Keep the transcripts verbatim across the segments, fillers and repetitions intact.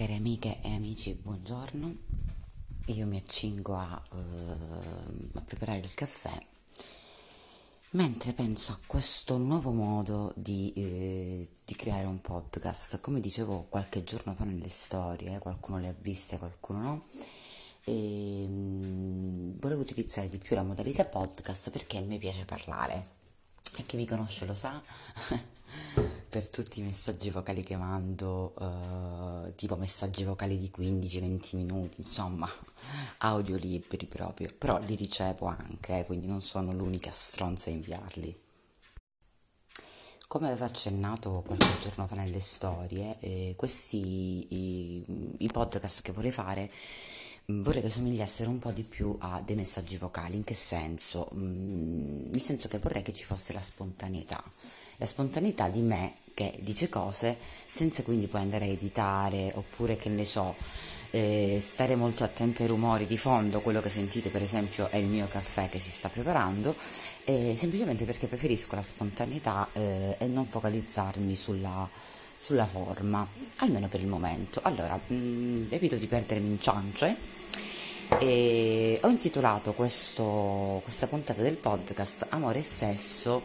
Cari amiche e amici, buongiorno. Io mi accingo a, eh, a preparare il caffè mentre penso a questo nuovo modo di, eh, di creare un podcast. Come dicevo qualche giorno fa nelle storie, qualcuno le ha viste, qualcuno no, e, mh, volevo utilizzare di più la modalità podcast perché mi piace parlare e chi mi conosce lo sa. Per tutti i messaggi vocali che mando, eh, tipo messaggi vocali di quindici venti minuti, insomma, audio liberi proprio, però li ricevo anche, eh, quindi non sono l'unica stronza a inviarli. Come avevo accennato qualche giorno fa nelle storie, eh, questi i, i podcast che vorrei fare, vorrei che somigliassero un po' di più a dei messaggi vocali. In che senso? Mm, nel senso che vorrei che ci fosse la spontaneità. La spontaneità di me che dice cose senza quindi poi andare a editare, oppure che ne so, eh, stare molto attenti ai rumori di fondo. Quello che sentite per esempio è il mio caffè che si sta preparando, eh, semplicemente perché preferisco la spontaneità eh, e non focalizzarmi sulla, sulla forma, almeno per il momento. Allora, mh, evito di perdermi in ciance. E ho intitolato questo, questa puntata del podcast Amore e Sesso,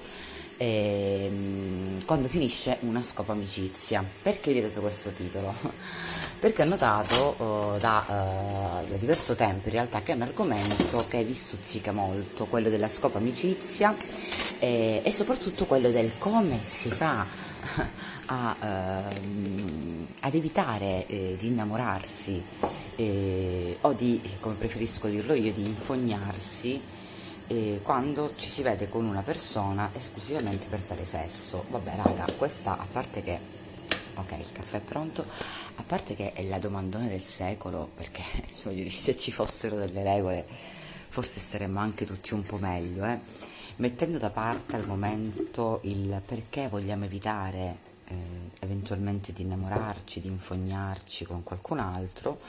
ehm, quando finisce una scopa amicizia. Perché gli ho dato questo titolo? Perché ho notato eh, da, eh, da diverso tempo in realtà che è un argomento che vi stuzzica molto, quello della scopa amicizia, eh, e soprattutto quello del come si fa a, ehm, ad evitare eh, di innamorarsi. Eh, o di, come preferisco dirlo io, di infognarsi eh, quando ci si vede con una persona esclusivamente per fare sesso. Vabbè raga, questa, a parte che, ok, il caffè è pronto, a parte che è la domandone del secolo, perché voglio dire, se ci fossero delle regole forse staremmo anche tutti un po' meglio, eh? Mettendo da parte al momento il perché vogliamo evitare eh, eventualmente di innamorarci, di infognarci con qualcun altro.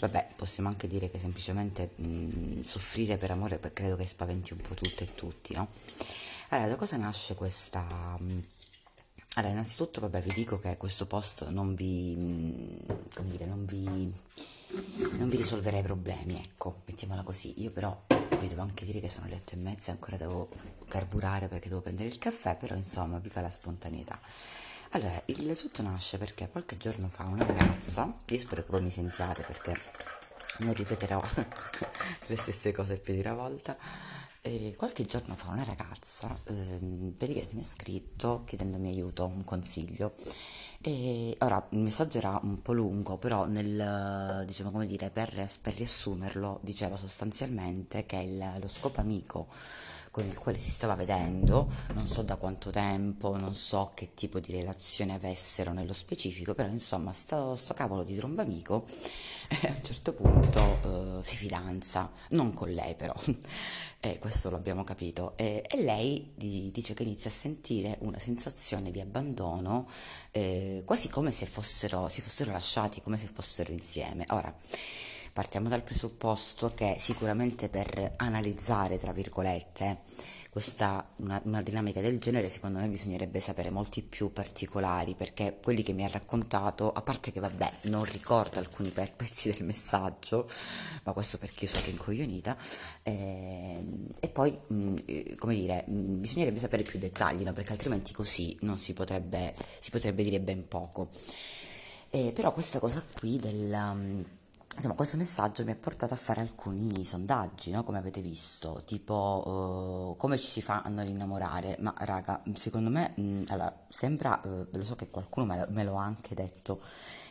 Vabbè, possiamo anche dire che semplicemente mh, soffrire per amore credo che spaventi un po' tutte e tutti, no? Allora, da cosa nasce questa... Allora, innanzitutto, vabbè, vi dico che questo post non vi... Mh, come dire, non vi... non vi risolverà i problemi, ecco, mettiamola così. Io però vi devo anche dire che sono le otto e mezza e ancora devo carburare perché devo prendere il caffè, però insomma, viva la spontaneità. Allora, il tutto nasce perché qualche giorno fa una ragazza, io spero che voi mi sentiate perché non ripeterò le stesse cose più di una volta, e qualche giorno fa una ragazza ehm, praticamente mi ha scritto chiedendomi aiuto, un consiglio, e ora il messaggio era un po' lungo, però nel, diciamo, come dire, per, per riassumerlo, diceva sostanzialmente che il, lo scopo amico con il quale si stava vedendo, non so da quanto tempo, non so che tipo di relazione avessero nello specifico, però insomma sto, sto cavolo di trombamico eh, a un certo punto eh, si fidanza, non con lei però, eh, questo lo abbiamo capito, eh, e lei di, dice che inizia a sentire una sensazione di abbandono, eh, quasi come se fossero, si fossero lasciati, come se fossero insieme. Ora, partiamo dal presupposto che sicuramente per analizzare, tra virgolette, questa una, una dinamica del genere, secondo me bisognerebbe sapere molti più particolari, perché quelli che mi ha raccontato, a parte che vabbè non ricordo alcuni pezzi del messaggio, ma questo perché io sono che incoglionita, eh, e poi mh, come dire, mh, bisognerebbe sapere più dettagli, no? Perché altrimenti così non si potrebbe, si potrebbe dire ben poco. Eh, però questa cosa qui del... Insomma, questo messaggio mi ha portato a fare alcuni sondaggi, no? Come avete visto, tipo uh, come ci si fa a non innamorare, ma raga, secondo me, mh, allora, sembra, uh, lo so che qualcuno me, me lo ha anche detto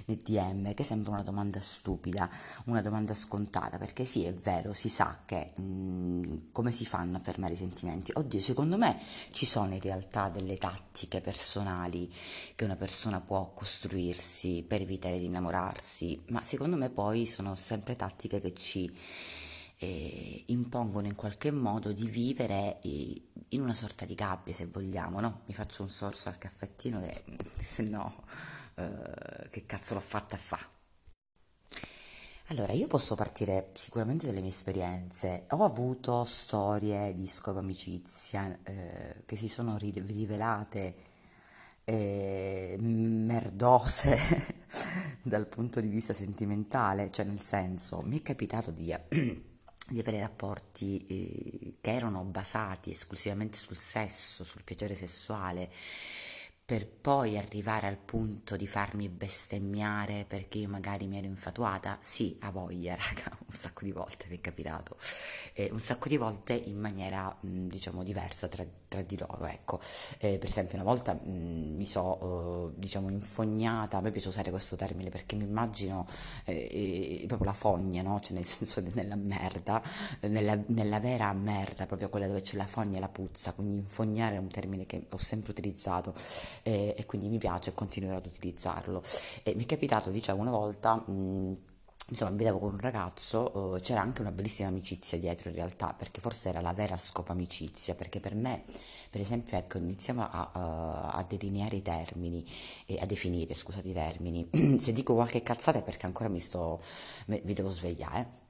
nei D M, che sembra una domanda stupida, una domanda scontata, perché sì, è vero, si sa che mh, come si fanno a fermare i sentimenti. Oddio, secondo me ci sono in realtà delle tattiche personali che una persona può costruirsi per evitare di innamorarsi, ma secondo me poi sono sempre tattiche che ci eh, impongono in qualche modo di vivere eh, in una sorta di gabbia, se vogliamo, no? Mi faccio un sorso al caffettino che se no eh, che cazzo l'ho fatta a fa'. Allora, io posso partire sicuramente dalle mie esperienze. Ho avuto storie di scopa amicizia eh, che si sono rivelate eh, merdose dal punto di vista sentimentale, cioè nel senso, mi è capitato di, di avere rapporti eh, che erano basati esclusivamente sul sesso, sul piacere sessuale, per poi arrivare al punto di farmi bestemmiare perché io magari mi ero infatuata. Sì, a voglia, raga, un sacco di volte mi è capitato, eh, un sacco di volte in maniera, mh, diciamo, diversa tra, tra di loro, ecco. Eh, per esempio, una volta mh, mi so, eh, diciamo, infognata, a me piace usare questo termine perché mi immagino eh, eh, proprio la fogna, no? Cioè nel senso nella merda, nella, nella vera merda, proprio quella dove c'è la fogna e la puzza, quindi infognare è un termine che ho sempre utilizzato. E, e quindi mi piace e continuerò ad utilizzarlo. E mi è capitato, diciamo, una volta mh, insomma mi vedevo con un ragazzo, uh, c'era anche una bellissima amicizia dietro in realtà, perché forse era la vera scopa amicizia, perché per me, per esempio, ecco, iniziamo a, a, a delineare i termini, eh, a definire, scusate, i termini. Se dico qualche cazzata è perché ancora mi sto, mi, mi devo svegliare, eh.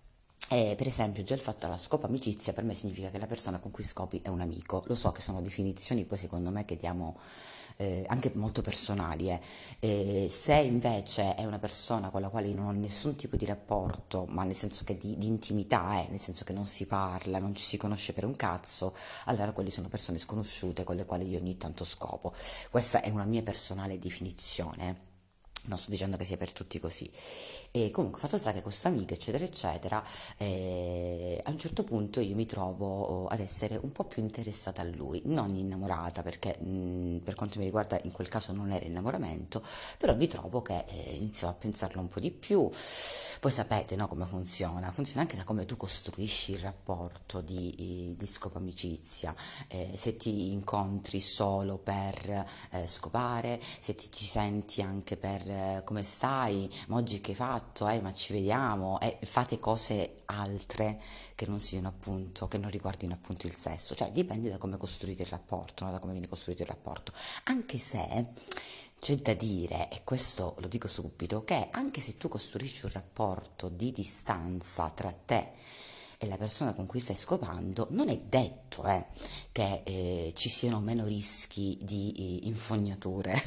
Eh, per esempio, già il fatto della scopa amicizia per me significa che la persona con cui scopi è un amico. Lo so che sono definizioni poi secondo me che diamo eh, anche molto personali, eh. Eh, se invece è una persona con la quale non ho nessun tipo di rapporto, ma nel senso che di, di intimità, eh, nel senso che non si parla, non ci si conosce per un cazzo, allora quelle sono persone sconosciute con le quali io ogni tanto scopo. Questa è una mia personale definizione. Non sto dicendo che sia per tutti così. E comunque, fatto sta che questo amico, eccetera, eccetera, eh, a un certo punto io mi trovo ad essere un po' più interessata a lui, non innamorata, perché mh, per quanto mi riguarda in quel caso non era innamoramento, però mi trovo che eh, inizio a pensarlo un po' di più. Poi sapete, no, come funziona? Funziona anche da come tu costruisci il rapporto di, di scopo amicizia. Eh, se ti incontri solo per eh, scopare, se ti, ti senti anche per come stai, ma oggi che hai fatto, eh, ma ci vediamo, e eh, fate cose altre che non siano appunto, che non riguardino appunto il sesso. Cioè dipende da come costruite il rapporto, no? Da come viene costruito il rapporto, anche se c'è da dire, e questo lo dico subito, che anche se tu costruisci un rapporto di distanza tra te e la persona con cui stai scopando, non è detto eh, che eh, ci siano meno rischi di eh, infognature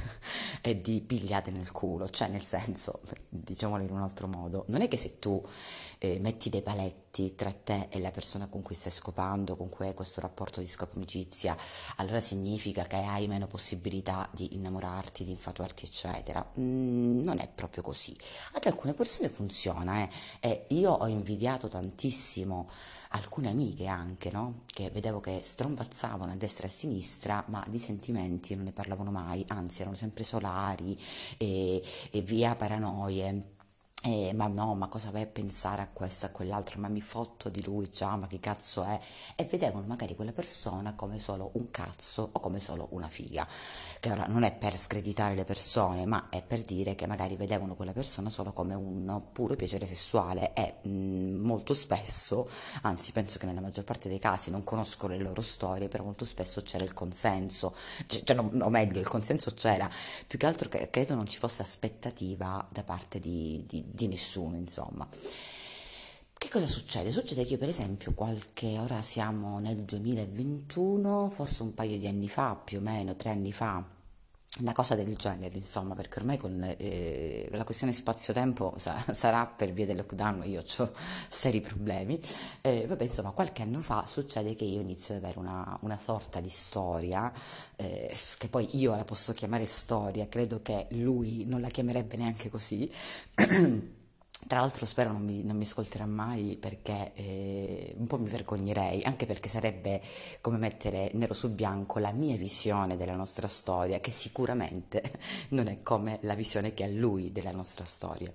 e di pigliate nel culo. Cioè nel senso, diciamolo in un altro modo, non è che se tu eh, metti dei paletti tra te e la persona con cui stai scopando, con cui hai questo rapporto di scopo amicizia, allora significa che hai meno possibilità di innamorarti, di infatuarti, eccetera. Mm, non è proprio così. Ad alcune persone funziona, eh. E io ho invidiato tantissimo alcune amiche anche, no? Che vedevo che strombazzavano a destra e a sinistra, ma di sentimenti non ne parlavano mai, anzi erano sempre solari e, e via paranoie. Eh, ma no, ma cosa vai a pensare a questo, a quell'altro, ma mi fotto di lui già, ma che cazzo è? E vedevano magari quella persona come solo un cazzo o come solo una figa, che ora non è per screditare le persone, ma è per dire che magari vedevano quella persona solo come un puro piacere sessuale e mh, molto spesso, anzi penso che nella maggior parte dei casi, non conosco le loro storie, però molto spesso c'era il consenso, cioè, cioè no, no, meglio, il consenso c'era, più che altro che credo non ci fosse aspettativa da parte di, di di nessuno, insomma. Che cosa succede? Succede che io, per esempio, qualche, ora siamo nel duemilaventuno, forse un paio di anni fa, più o meno, tre anni fa, una cosa del genere, insomma, perché ormai con eh, la questione spazio-tempo sa- sarà per via del lockdown, io ho seri problemi, eh, vabbè, insomma, qualche anno fa succede che io inizio ad avere una, una sorta di storia, eh, che poi io la posso chiamare storia, credo che lui non la chiamerebbe neanche così, tra l'altro spero non mi, non mi ascolterà mai, perché eh, un po' mi vergognerei, anche perché sarebbe come mettere nero su bianco la mia visione della nostra storia, che sicuramente non è come la visione che ha lui della nostra storia.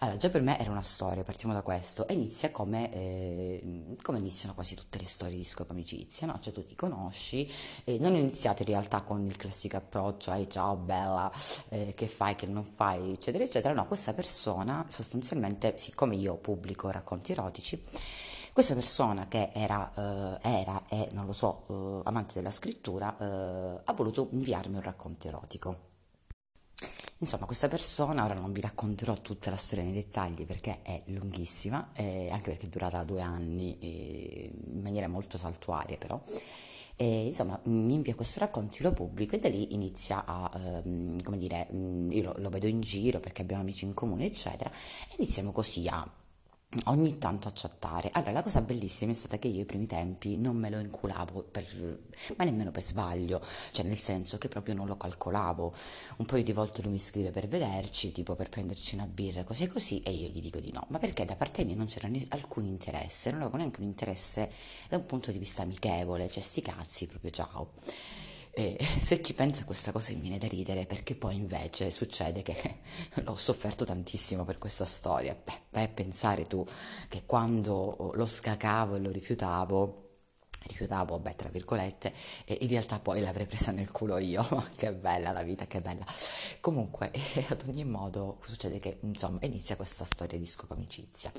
Allora, già per me era una storia, partiamo da questo, e inizia come, eh, come iniziano quasi tutte le storie di scopo amicizia, no? Cioè tu ti conosci, eh, non è iniziato in realtà con il classico approccio, ai ciao bella, eh, che fai, che non fai, eccetera, eccetera, no, questa persona sostanzialmente, siccome io pubblico racconti erotici, questa persona che era, eh, era e eh, non lo so, eh, amante della scrittura, eh, ha voluto inviarmi un racconto erotico. Insomma, questa persona, ora non vi racconterò tutta la storia nei dettagli perché è lunghissima, eh, anche perché è durata due anni eh, in maniera molto saltuaria però, E, insomma, mi invia questo racconto, io lo pubblico e da lì inizia a, ehm, come dire, io lo, lo vedo in giro perché abbiamo amici in comune, eccetera, e iniziamo così a ogni tanto a chattare. Allora, la cosa bellissima è stata che io i primi tempi non me lo inculavo per, ma nemmeno per sbaglio, cioè nel senso che proprio non lo calcolavo. Un paio di volte lui mi scrive per vederci, tipo per prenderci una birra, cose così, e io gli dico di no, ma perché da parte mia non c'era ne- alcun interesse, non avevo neanche un interesse da un punto di vista amichevole, cioè sti cazzi, proprio ciao. E se ci penso questa cosa mi viene da ridere, perché poi invece succede che l'ho sofferto tantissimo per questa storia. Beh, beh, pensare tu che quando lo scacavo e lo rifiutavo, rifiutavo, beh, tra virgolette, e in realtà poi l'avrei presa nel culo io. Che bella la vita, che bella. Comunque, ad ogni modo, succede che, insomma, inizia questa storia di scopa amicizia.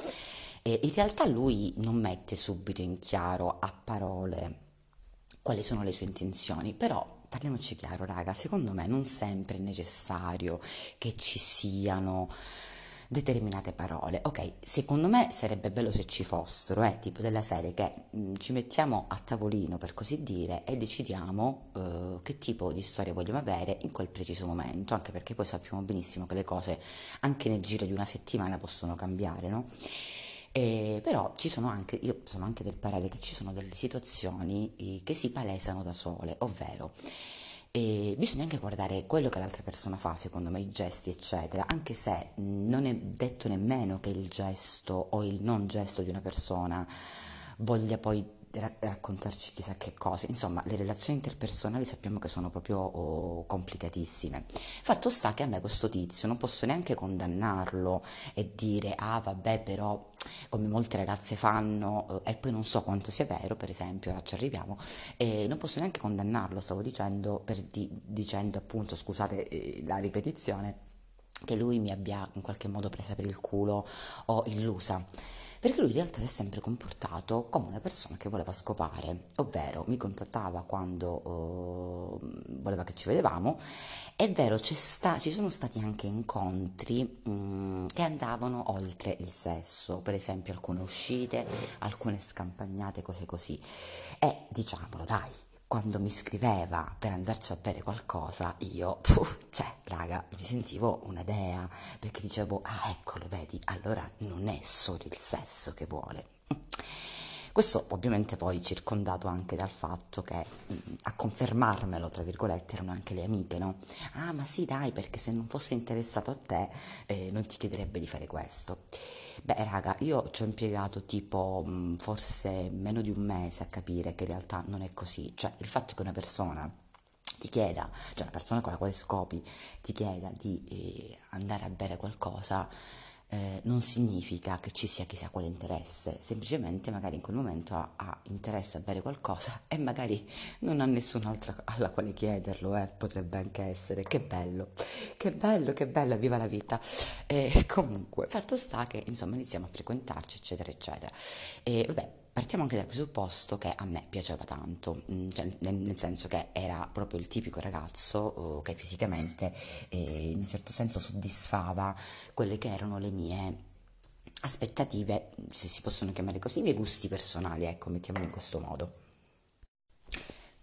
E in realtà lui non mette subito in chiaro a parole quali sono le sue intenzioni, però parliamoci chiaro, raga, secondo me non sempre è necessario che ci siano determinate parole. Ok, secondo me sarebbe bello se ci fossero, eh, tipo della serie che mh, ci mettiamo a tavolino, per così dire, e decidiamo eh, che tipo di storia vogliamo avere in quel preciso momento, anche perché poi sappiamo benissimo che le cose anche nel giro di una settimana possono cambiare, no? Eh, però ci sono anche, io sono anche del parere che ci sono delle situazioni eh, che si palesano da sole, ovvero eh, bisogna anche guardare quello che l'altra persona fa, secondo me, i gesti eccetera, anche se non è detto nemmeno che il gesto o il non gesto di una persona voglia poi ra- raccontarci chissà che cosa. Insomma, le relazioni interpersonali sappiamo che sono proprio oh, complicatissime. Fatto sta che a me questo tizio non posso neanche condannarlo e dire ah vabbè, però come molte ragazze fanno, e poi non so quanto sia vero, per esempio, ora ci arriviamo, e non posso neanche condannarlo, stavo dicendo, per di, dicendo appunto, scusate eh, la ripetizione, che lui mi abbia in qualche modo presa per il culo o illusa, perché lui in realtà si è sempre comportato come una persona che voleva scopare, ovvero mi contattava quando eh, voleva che ci vedevamo. È vero, c'è sta, ci sono stati anche incontri mh, che andavano oltre il sesso, per esempio alcune uscite, alcune scampagnate, cose così, e diciamolo dai, quando mi scriveva per andarci a bere qualcosa, io, puff, cioè, raga, mi sentivo una dea, perché dicevo, ah, eccolo, vedi, allora non è solo il sesso che vuole. Questo ovviamente poi circondato anche dal fatto che a confermarmelo, tra virgolette, erano anche le amiche, no? Ah, ma sì, dai, perché se non fosse interessato a te eh, non ti chiederebbe di fare questo. Beh, raga, io ci ho impiegato tipo mh, forse meno di un mese a capire che in realtà non è così. Cioè, il fatto che una persona ti chieda, cioè una persona con la quale scopi ti chieda di eh, andare a bere qualcosa, Eh, non significa che ci sia chissà quale interesse, semplicemente magari in quel momento ha, ha interesse a bere qualcosa e magari non ha nessun'altra alla quale chiederlo, eh, potrebbe anche essere. Che bello, che bello, che bello, viva la vita. E comunque, fatto sta che insomma iniziamo a frequentarci, eccetera, eccetera. E vabbè, partiamo anche dal presupposto che a me piaceva tanto, cioè, nel senso che era proprio il tipico ragazzo che fisicamente eh, in un certo senso soddisfava quelle che erano le mie aspettative, se si possono chiamare così, i miei gusti personali, ecco, mettiamolo in questo modo.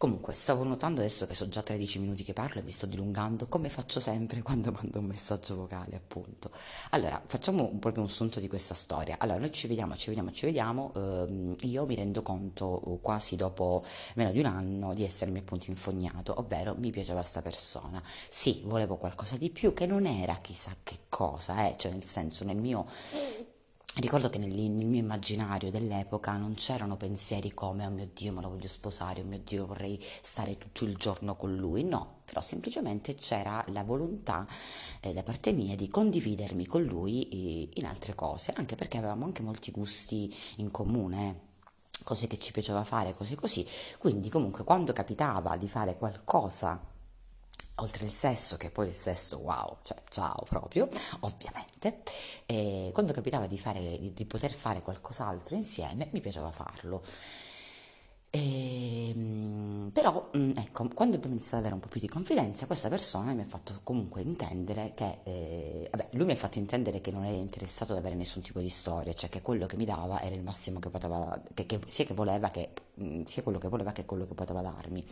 Comunque, stavo notando adesso che sono già tredici minuti che parlo e mi sto dilungando, come faccio sempre quando mando un messaggio vocale, appunto. Allora, facciamo un, proprio un sunto di questa storia. Allora, noi ci vediamo, ci vediamo, ci vediamo. Ehm, io mi rendo conto quasi dopo meno di un anno di essermi appunto infognato, ovvero mi piaceva sta persona. Sì, volevo qualcosa di più, che non era chissà che cosa, eh, cioè nel senso, nel mio... Ricordo che nel, nel mio immaginario dell'epoca non c'erano pensieri come oh mio Dio, me lo voglio sposare, oh mio Dio, vorrei stare tutto il giorno con lui, no, però semplicemente c'era la volontà eh, da parte mia di condividermi con lui eh, in altre cose, anche perché avevamo anche molti gusti in comune, cose che ci piaceva fare, cose così, quindi comunque quando capitava di fare qualcosa oltre il sesso, che poi il sesso, wow, cioè ciao proprio, ovviamente, e quando capitava di, fare, di, di poter fare qualcos'altro insieme, mi piaceva farlo. E, però, ecco, quando abbiamo iniziato ad avere un po' più di confidenza, questa persona mi ha fatto comunque intendere che eh, vabbè, lui mi ha fatto intendere che non era interessato ad avere nessun tipo di storia, cioè che quello che mi dava era il massimo che poteva, che, che, sia che voleva che, mh, sia quello che voleva che quello che poteva darmi,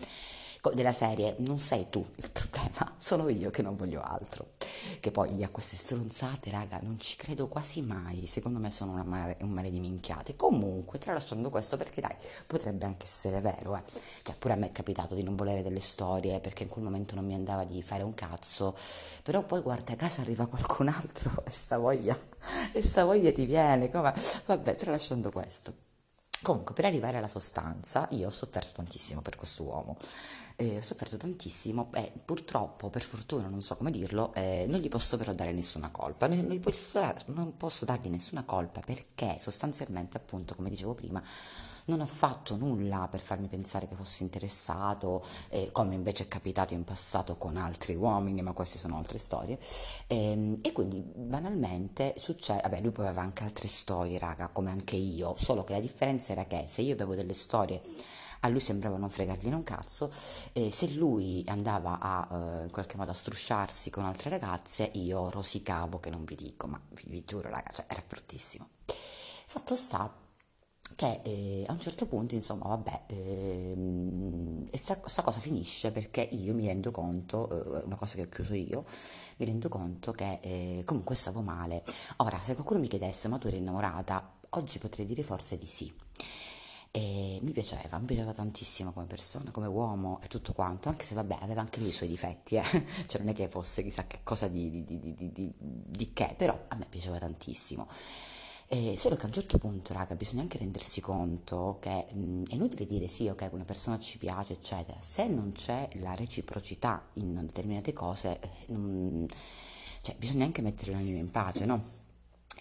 della serie: non sei tu il problema, sono io che non voglio altro. Che poi gli ha queste stronzate, raga, non ci credo quasi mai, secondo me sono una mare, un mare di minchiate. Comunque, tralasciando questo, perché dai, potrebbe anche essere vero, eh. Cioè, pure a me è capitato di non volere delle storie perché in quel momento non mi andava di fare un cazzo, però poi guarda caso arriva qualcun altro e sta voglia, e sta voglia ti viene, come... vabbè, tralasciando questo. Comunque, per arrivare alla sostanza, io ho sofferto tantissimo per questo uomo, eh, ho sofferto tantissimo e purtroppo, per fortuna, non so come dirlo, eh, non gli posso però dare nessuna colpa, non, non, posso dar, non posso dargli nessuna colpa perché sostanzialmente, appunto, come dicevo prima, non ha fatto nulla per farmi pensare che fosse interessato, eh, come invece è capitato in passato con altri uomini, ma queste sono altre storie. E, e quindi banalmente succede, vabbè, lui poi aveva anche altre storie, raga, come anche io, solo che la differenza era che se io avevo delle storie a lui sembrava non fregargli un cazzo, e se lui andava a eh, in qualche modo a strusciarsi con altre ragazze, io rosicavo che non vi dico, ma vi, vi giuro, raga, cioè, era bruttissimo. Fatto sta che eh, a un certo punto, insomma, vabbè, eh, sta, sta cosa finisce perché io mi rendo conto, eh, una cosa che ho chiuso io, mi rendo conto che eh, comunque stavo male. Ora, se qualcuno mi chiedesse, ma tu eri innamorata, oggi potrei dire forse di sì. E mi piaceva, mi piaceva tantissimo come persona, come uomo e tutto quanto, anche se vabbè aveva anche lui i suoi difetti, eh? Cioè non è che fosse chissà che cosa di, di, di, di, di, di che, però a me piaceva tantissimo. Eh, solo che a un certo punto, raga, bisogna anche rendersi conto che mh, è inutile dire sì, ok, una persona ci piace, eccetera, se non c'è la reciprocità in determinate cose, eh, mh, cioè bisogna anche mettere l'anima in pace, no?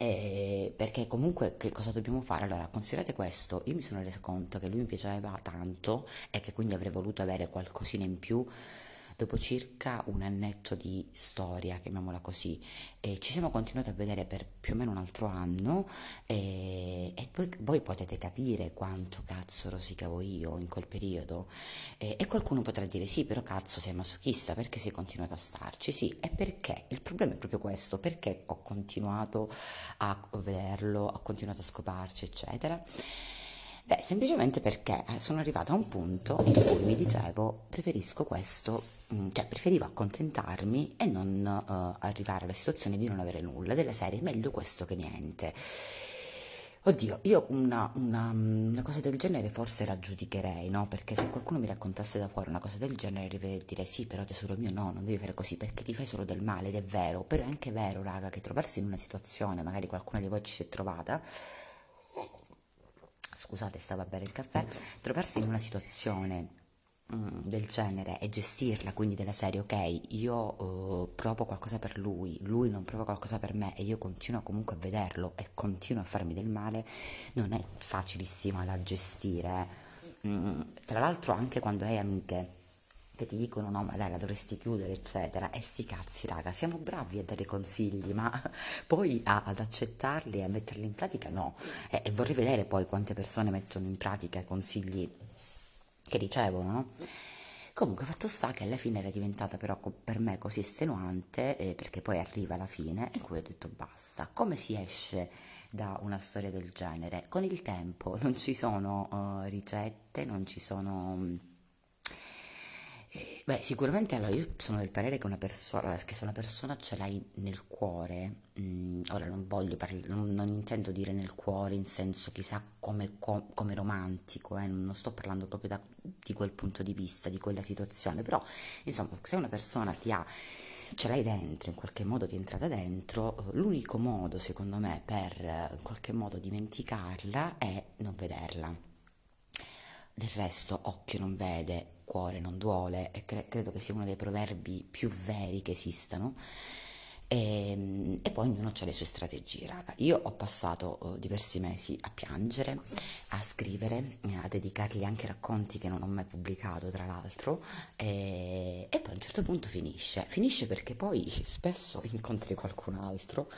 Eh, perché comunque che cosa dobbiamo fare? Allora, considerate questo, io mi sono resa conto che lui mi piaceva tanto e che quindi avrei voluto avere qualcosina in più. Dopo circa un annetto di storia, chiamiamola così, eh, ci siamo continuati a vedere per più o meno un altro anno, eh, e voi, voi potete capire quanto cazzo rosicavo io in quel periodo, eh, e qualcuno potrà dire sì, però cazzo sei masochista, perché sei continuato a starci? Sì, e perché? Il problema è proprio questo, perché ho continuato a vederlo, ho continuato a scoparci, eccetera. Beh, semplicemente perché sono arrivata a un punto in cui mi dicevo preferisco questo, cioè preferivo accontentarmi e non uh, arrivare alla situazione di non avere nulla, della serie meglio questo che niente. Oddio, io una, una, una cosa del genere forse la giudicherei, no? Perché se qualcuno mi raccontasse da fuori una cosa del genere deve dire sì, però tesoro mio no, non devi fare così perché ti fai solo del male, ed è vero, però è anche vero, raga, che trovarsi in una situazione, magari qualcuna di voi ci si è trovata, scusate, stavo a bere il caffè, trovarsi in una situazione mm, del genere e gestirla, quindi della serie, ok, io eh, provo qualcosa per lui, lui non prova qualcosa per me e io continuo comunque a vederlo e continuo a farmi del male, non è facilissima da gestire. Mm, tra l'altro anche quando hai amiche che ti dicono no ma dai la dovresti chiudere eccetera, e sti cazzi raga, siamo bravi a dare consigli ma poi a, ad accettarli e a metterli in pratica no, e, e vorrei vedere poi quante persone mettono in pratica i consigli che ricevono, no? Comunque fatto sta che alla fine era diventata però per me così estenuante, eh, perché poi arriva la fine e cui ho detto basta. Come si esce da una storia del genere? Con il tempo non ci sono uh, ricette, non ci sono... Beh, sicuramente allora io sono del parere che, una persona, che se una persona ce l'hai nel cuore, mh, ora non voglio parlare, non, non intendo dire nel cuore in senso chissà come, com, come romantico, eh, non sto parlando proprio da, di quel punto di vista, di quella situazione, però insomma se una persona ti ha, ce l'hai dentro, in qualche modo ti è entrata dentro, l'unico modo secondo me per in qualche modo dimenticarla è non vederla. Del resto, occhio non vede, cuore non duole, e cre- credo che sia uno dei proverbi più veri che esistano. E, e poi ognuno ha le sue strategie, raga. Io ho passato uh, diversi mesi a piangere, a scrivere, a dedicargli anche racconti che non ho mai pubblicato, tra l'altro, e, e poi a un certo punto finisce. Finisce perché poi spesso incontri qualcun altro,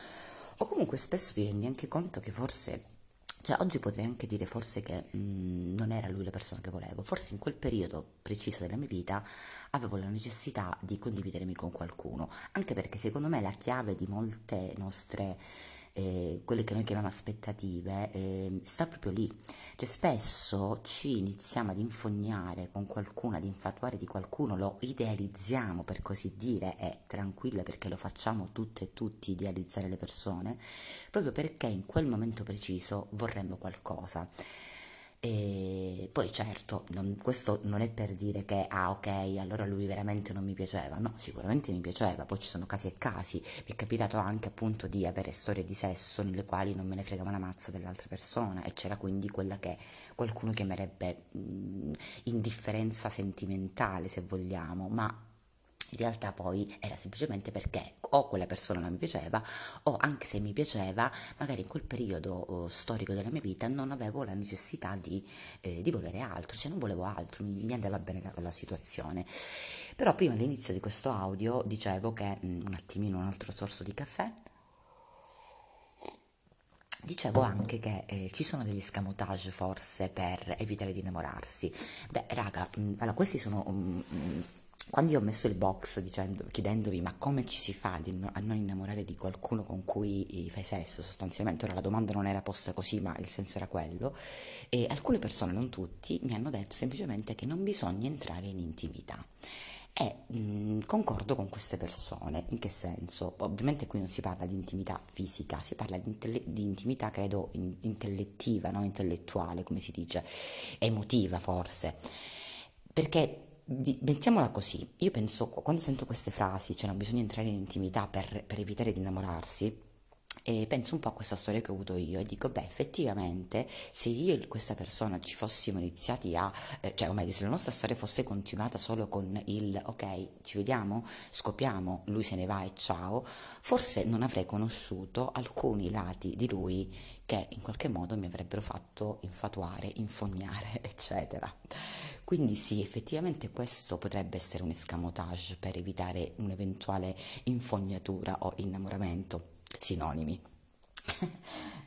o comunque spesso ti rendi anche conto che forse Cioè, oggi potrei anche dire forse che mh, non era lui la persona che volevo, forse in quel periodo preciso della mia vita avevo la necessità di condividermi con qualcuno, anche perché secondo me la chiave di molte nostre, eh, quelle che noi chiamiamo aspettative, eh, sta proprio lì. Cioè, spesso ci iniziamo ad infognare con qualcuno, ad infatuare di qualcuno, lo idealizziamo per così dire, e tranquilla perché lo facciamo tutte e tutti, idealizzare le persone, proprio perché in quel momento preciso vorremmo qualcosa. E poi certo, non, questo non è per dire che ah ok, allora lui veramente non mi piaceva, no, sicuramente mi piaceva, poi ci sono casi e casi. Mi è capitato anche appunto di avere storie di sesso nelle quali non me ne fregava una mazza dell'altra persona e c'era quindi quella che qualcuno chiamerebbe mh, indifferenza sentimentale, se vogliamo, ma in realtà poi era semplicemente perché o quella persona non mi piaceva, o anche se mi piaceva, magari in quel periodo storico della mia vita non avevo la necessità di, eh, di volere altro, cioè non volevo altro, mi, mi andava bene la, la situazione. Però prima, all'inizio di questo audio, dicevo che, mh, un attimino un altro sorso di caffè, dicevo anche che eh, ci sono degli scamotage forse per evitare di innamorarsi. Beh raga, mh, allora questi sono... Mh, mh, Quando io ho messo il box dicendo, chiedendovi ma come ci si fa di no, a non innamorare di qualcuno con cui fai sesso sostanzialmente, ora la domanda non era posta così ma il senso era quello, e alcune persone, non tutti, mi hanno detto semplicemente che non bisogna entrare in intimità. E mh, concordo con queste persone. In che senso? Ovviamente qui non si parla di intimità fisica, si parla di, intell- di intimità credo in- intellettiva, no? Intellettuale, come si dice, emotiva forse, perché mettiamola così, io penso, quando sento queste frasi, cioè non bisogna entrare in intimità per, per evitare di innamorarsi, e penso un po' a questa storia che ho avuto io e dico, beh, effettivamente se io e questa persona ci fossimo iniziati a, eh, cioè o meglio, se la nostra storia fosse continuata solo con il ok, ci vediamo, scopiamo, lui se ne va e ciao, forse non avrei conosciuto alcuni lati di lui che in qualche modo mi avrebbero fatto infatuare, infognare, eccetera. Quindi sì, effettivamente questo potrebbe essere un escamotage per evitare un'eventuale infognatura o innamoramento, sinonimi.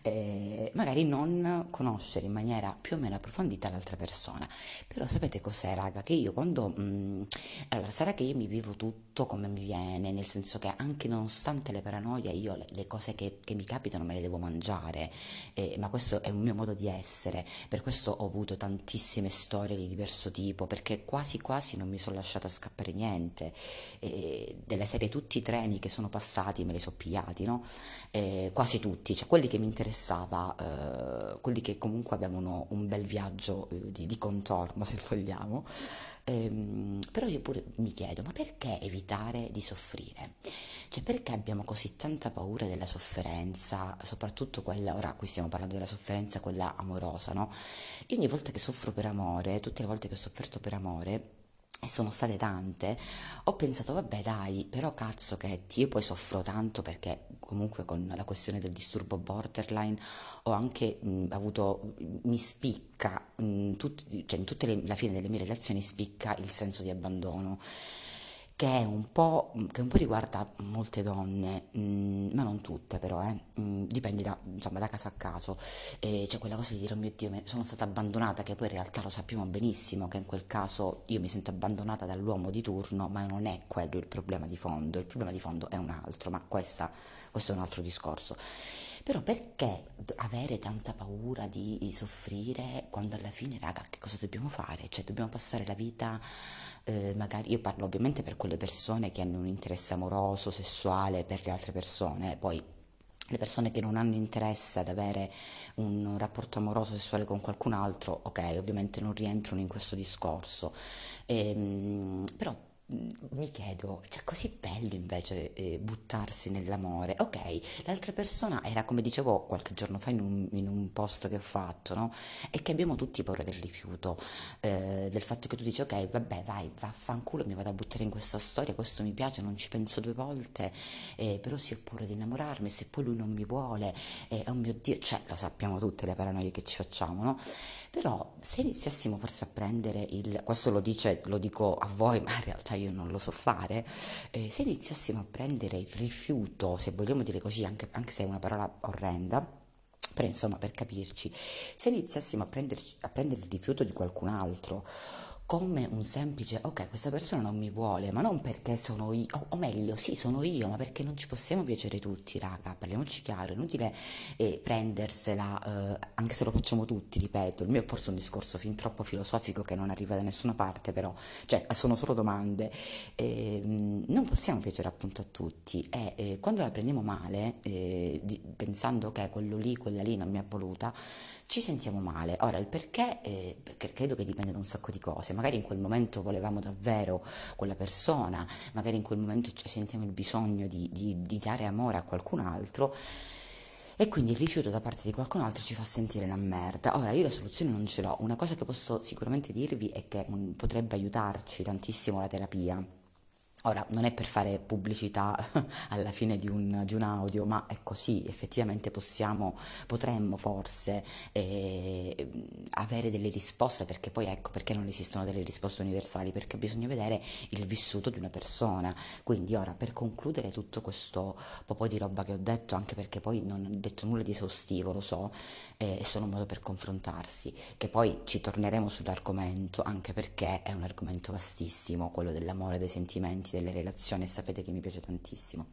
Eh, magari non conoscere in maniera più o meno approfondita l'altra persona. Però sapete cos'è, raga? Che io quando mh, allora sarà che io mi vivo tutto come mi viene, nel senso che anche nonostante le paranoie io le, le cose che, che mi capitano me le devo mangiare, eh, ma questo è un mio modo di essere. Per questo ho avuto tantissime storie di diverso tipo, perché quasi quasi non mi sono lasciata scappare niente, eh, della serie tutti i treni che sono passati me li so pigliati, no? Eh, quasi tutti, cioè quelli che mi interessava, eh, quelli che comunque avevano un bel viaggio di, di contorno, se vogliamo. Ehm, però io pure mi chiedo, ma perché evitare di soffrire? Cioè perché abbiamo così tanta paura della sofferenza, soprattutto quella, ora qui stiamo parlando della sofferenza, quella amorosa, no? Io ogni volta che soffro per amore, tutte le volte che ho sofferto per amore, e sono state tante, ho pensato vabbè dai, però cazzo che io poi soffro tanto, perché comunque con la questione del disturbo borderline ho anche mh, avuto, mi spicca, mh, tut, cioè in tutte le, la fine delle mie relazioni spicca il senso di abbandono, che è un po', che un po' riguarda molte donne, mh, ma non tutte però, eh, mh, dipende da, insomma, da caso a caso. E c'è quella cosa di dire, oh mio Dio, sono stata abbandonata, che poi in realtà lo sappiamo benissimo che in quel caso io mi sento abbandonata dall'uomo di turno, ma non è quello il problema di fondo, il problema di fondo è un altro, ma questa, questo è un altro discorso. Però perché avere tanta paura di, di soffrire quando alla fine, raga, che cosa dobbiamo fare? Cioè dobbiamo passare la vita, eh, magari, io parlo ovviamente per quelle persone che hanno un interesse amoroso, sessuale per le altre persone, poi le persone che non hanno interesse ad avere un rapporto amoroso sessuale con qualcun altro, ok, ovviamente non rientrano in questo discorso, ehm, però mi chiedo, cioè così bello invece eh, buttarsi nell'amore. Ok, l'altra persona era, come dicevo qualche giorno fa in un, in un post che ho fatto, no? E che abbiamo tutti paura del rifiuto, eh, del fatto che tu dici ok vabbè vai vaffanculo, mi vado a buttare in questa storia, questo mi piace, non ci penso due volte, eh, però sì, ho paura di innamorarmi, se poi lui non mi vuole, eh, oh mio Dio, cioè lo sappiamo tutte le paranoie che ci facciamo, no? Però se iniziassimo forse a prendere il, questo lo dice, lo dico a voi ma in realtà io non lo so fare, eh, se iniziassimo a prendere il rifiuto, se vogliamo dire così, anche, anche se è una parola orrenda, per, insomma, per capirci, se iniziassimo a, prenderci, a prendere il rifiuto di qualcun altro come un semplice ok, questa persona non mi vuole, ma non perché sono io, o, o meglio, sì, sono io, ma perché non ci possiamo piacere tutti, raga, parliamoci chiaro, è inutile eh, prendersela, eh, anche se lo facciamo tutti, ripeto, il mio è forse un discorso fin troppo filosofico che non arriva da nessuna parte, però, cioè, sono solo domande, eh, non possiamo piacere appunto a tutti, e eh, quando la prendiamo male, eh, di, pensando che okay, quello lì, quella lì non mi ha voluta, ci sentiamo male. Ora, il perché, eh, perché credo che dipenda da un sacco di cose. Magari in quel momento volevamo davvero quella persona, magari in quel momento sentiamo il bisogno di, di, di dare amore a qualcun altro, e quindi il rifiuto da parte di qualcun altro ci fa sentire una merda. Ora, io la soluzione non ce l'ho. Una cosa che posso sicuramente dirvi è che um, potrebbe aiutarci tantissimo la terapia. Ora, non è per fare pubblicità alla fine di un, di un audio, ma è così, effettivamente possiamo, potremmo forse eh, avere delle risposte, perché poi ecco, perché non esistono delle risposte universali, perché bisogna vedere il vissuto di una persona. Quindi ora, per concludere tutto questo po' po' di roba che ho detto, anche perché poi non ho detto nulla di esaustivo, lo so, è eh, solo un modo per confrontarsi, che poi ci torneremo sull'argomento, anche perché è un argomento vastissimo, quello dell'amore, dei sentimenti, delle relazioni, sapete che mi piace tantissimo.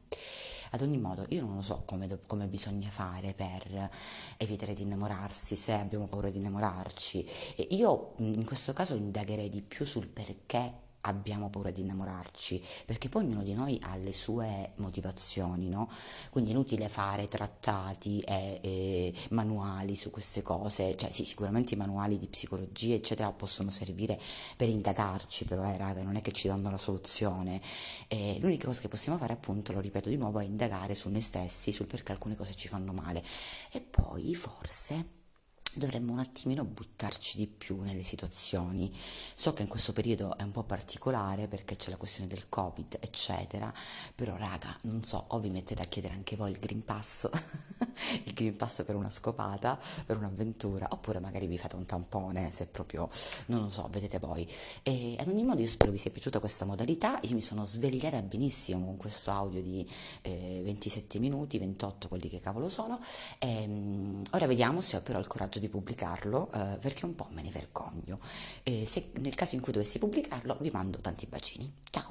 Ad ogni modo, io non lo so come, do, come bisogna fare per evitare di innamorarsi, se abbiamo paura di innamorarci. E io in questo caso indagherei di più sul perché abbiamo paura di innamorarci, perché poi ognuno di noi ha le sue motivazioni, no? Quindi è inutile fare trattati e, e manuali su queste cose, cioè sì, sicuramente i manuali di psicologia eccetera possono servire per indagarci, però eh raga, non è che ci danno la soluzione, e l'unica cosa che possiamo fare, appunto, lo ripeto di nuovo, è indagare su noi stessi, sul perché alcune cose ci fanno male, e poi forse dovremmo un attimino buttarci di più nelle situazioni. So che in questo periodo è un po' particolare perché c'è la questione del Covid eccetera, però raga, non so, o vi mettete a chiedere anche voi il Green Pass il Green Pass per una scopata, per un'avventura, oppure magari vi fate un tampone, se proprio, non lo so, vedete voi. E ad ogni modo, io spero vi sia piaciuta questa modalità. Io mi sono svegliata benissimo con questo audio di eh, ventisette minuti, ventotto, quelli che cavolo sono, e, um, ora vediamo se ho però il coraggio di pubblicarlo, eh, perché un po' me ne vergogno, e se nel caso in cui dovessi pubblicarlo vi mando tanti bacini, ciao!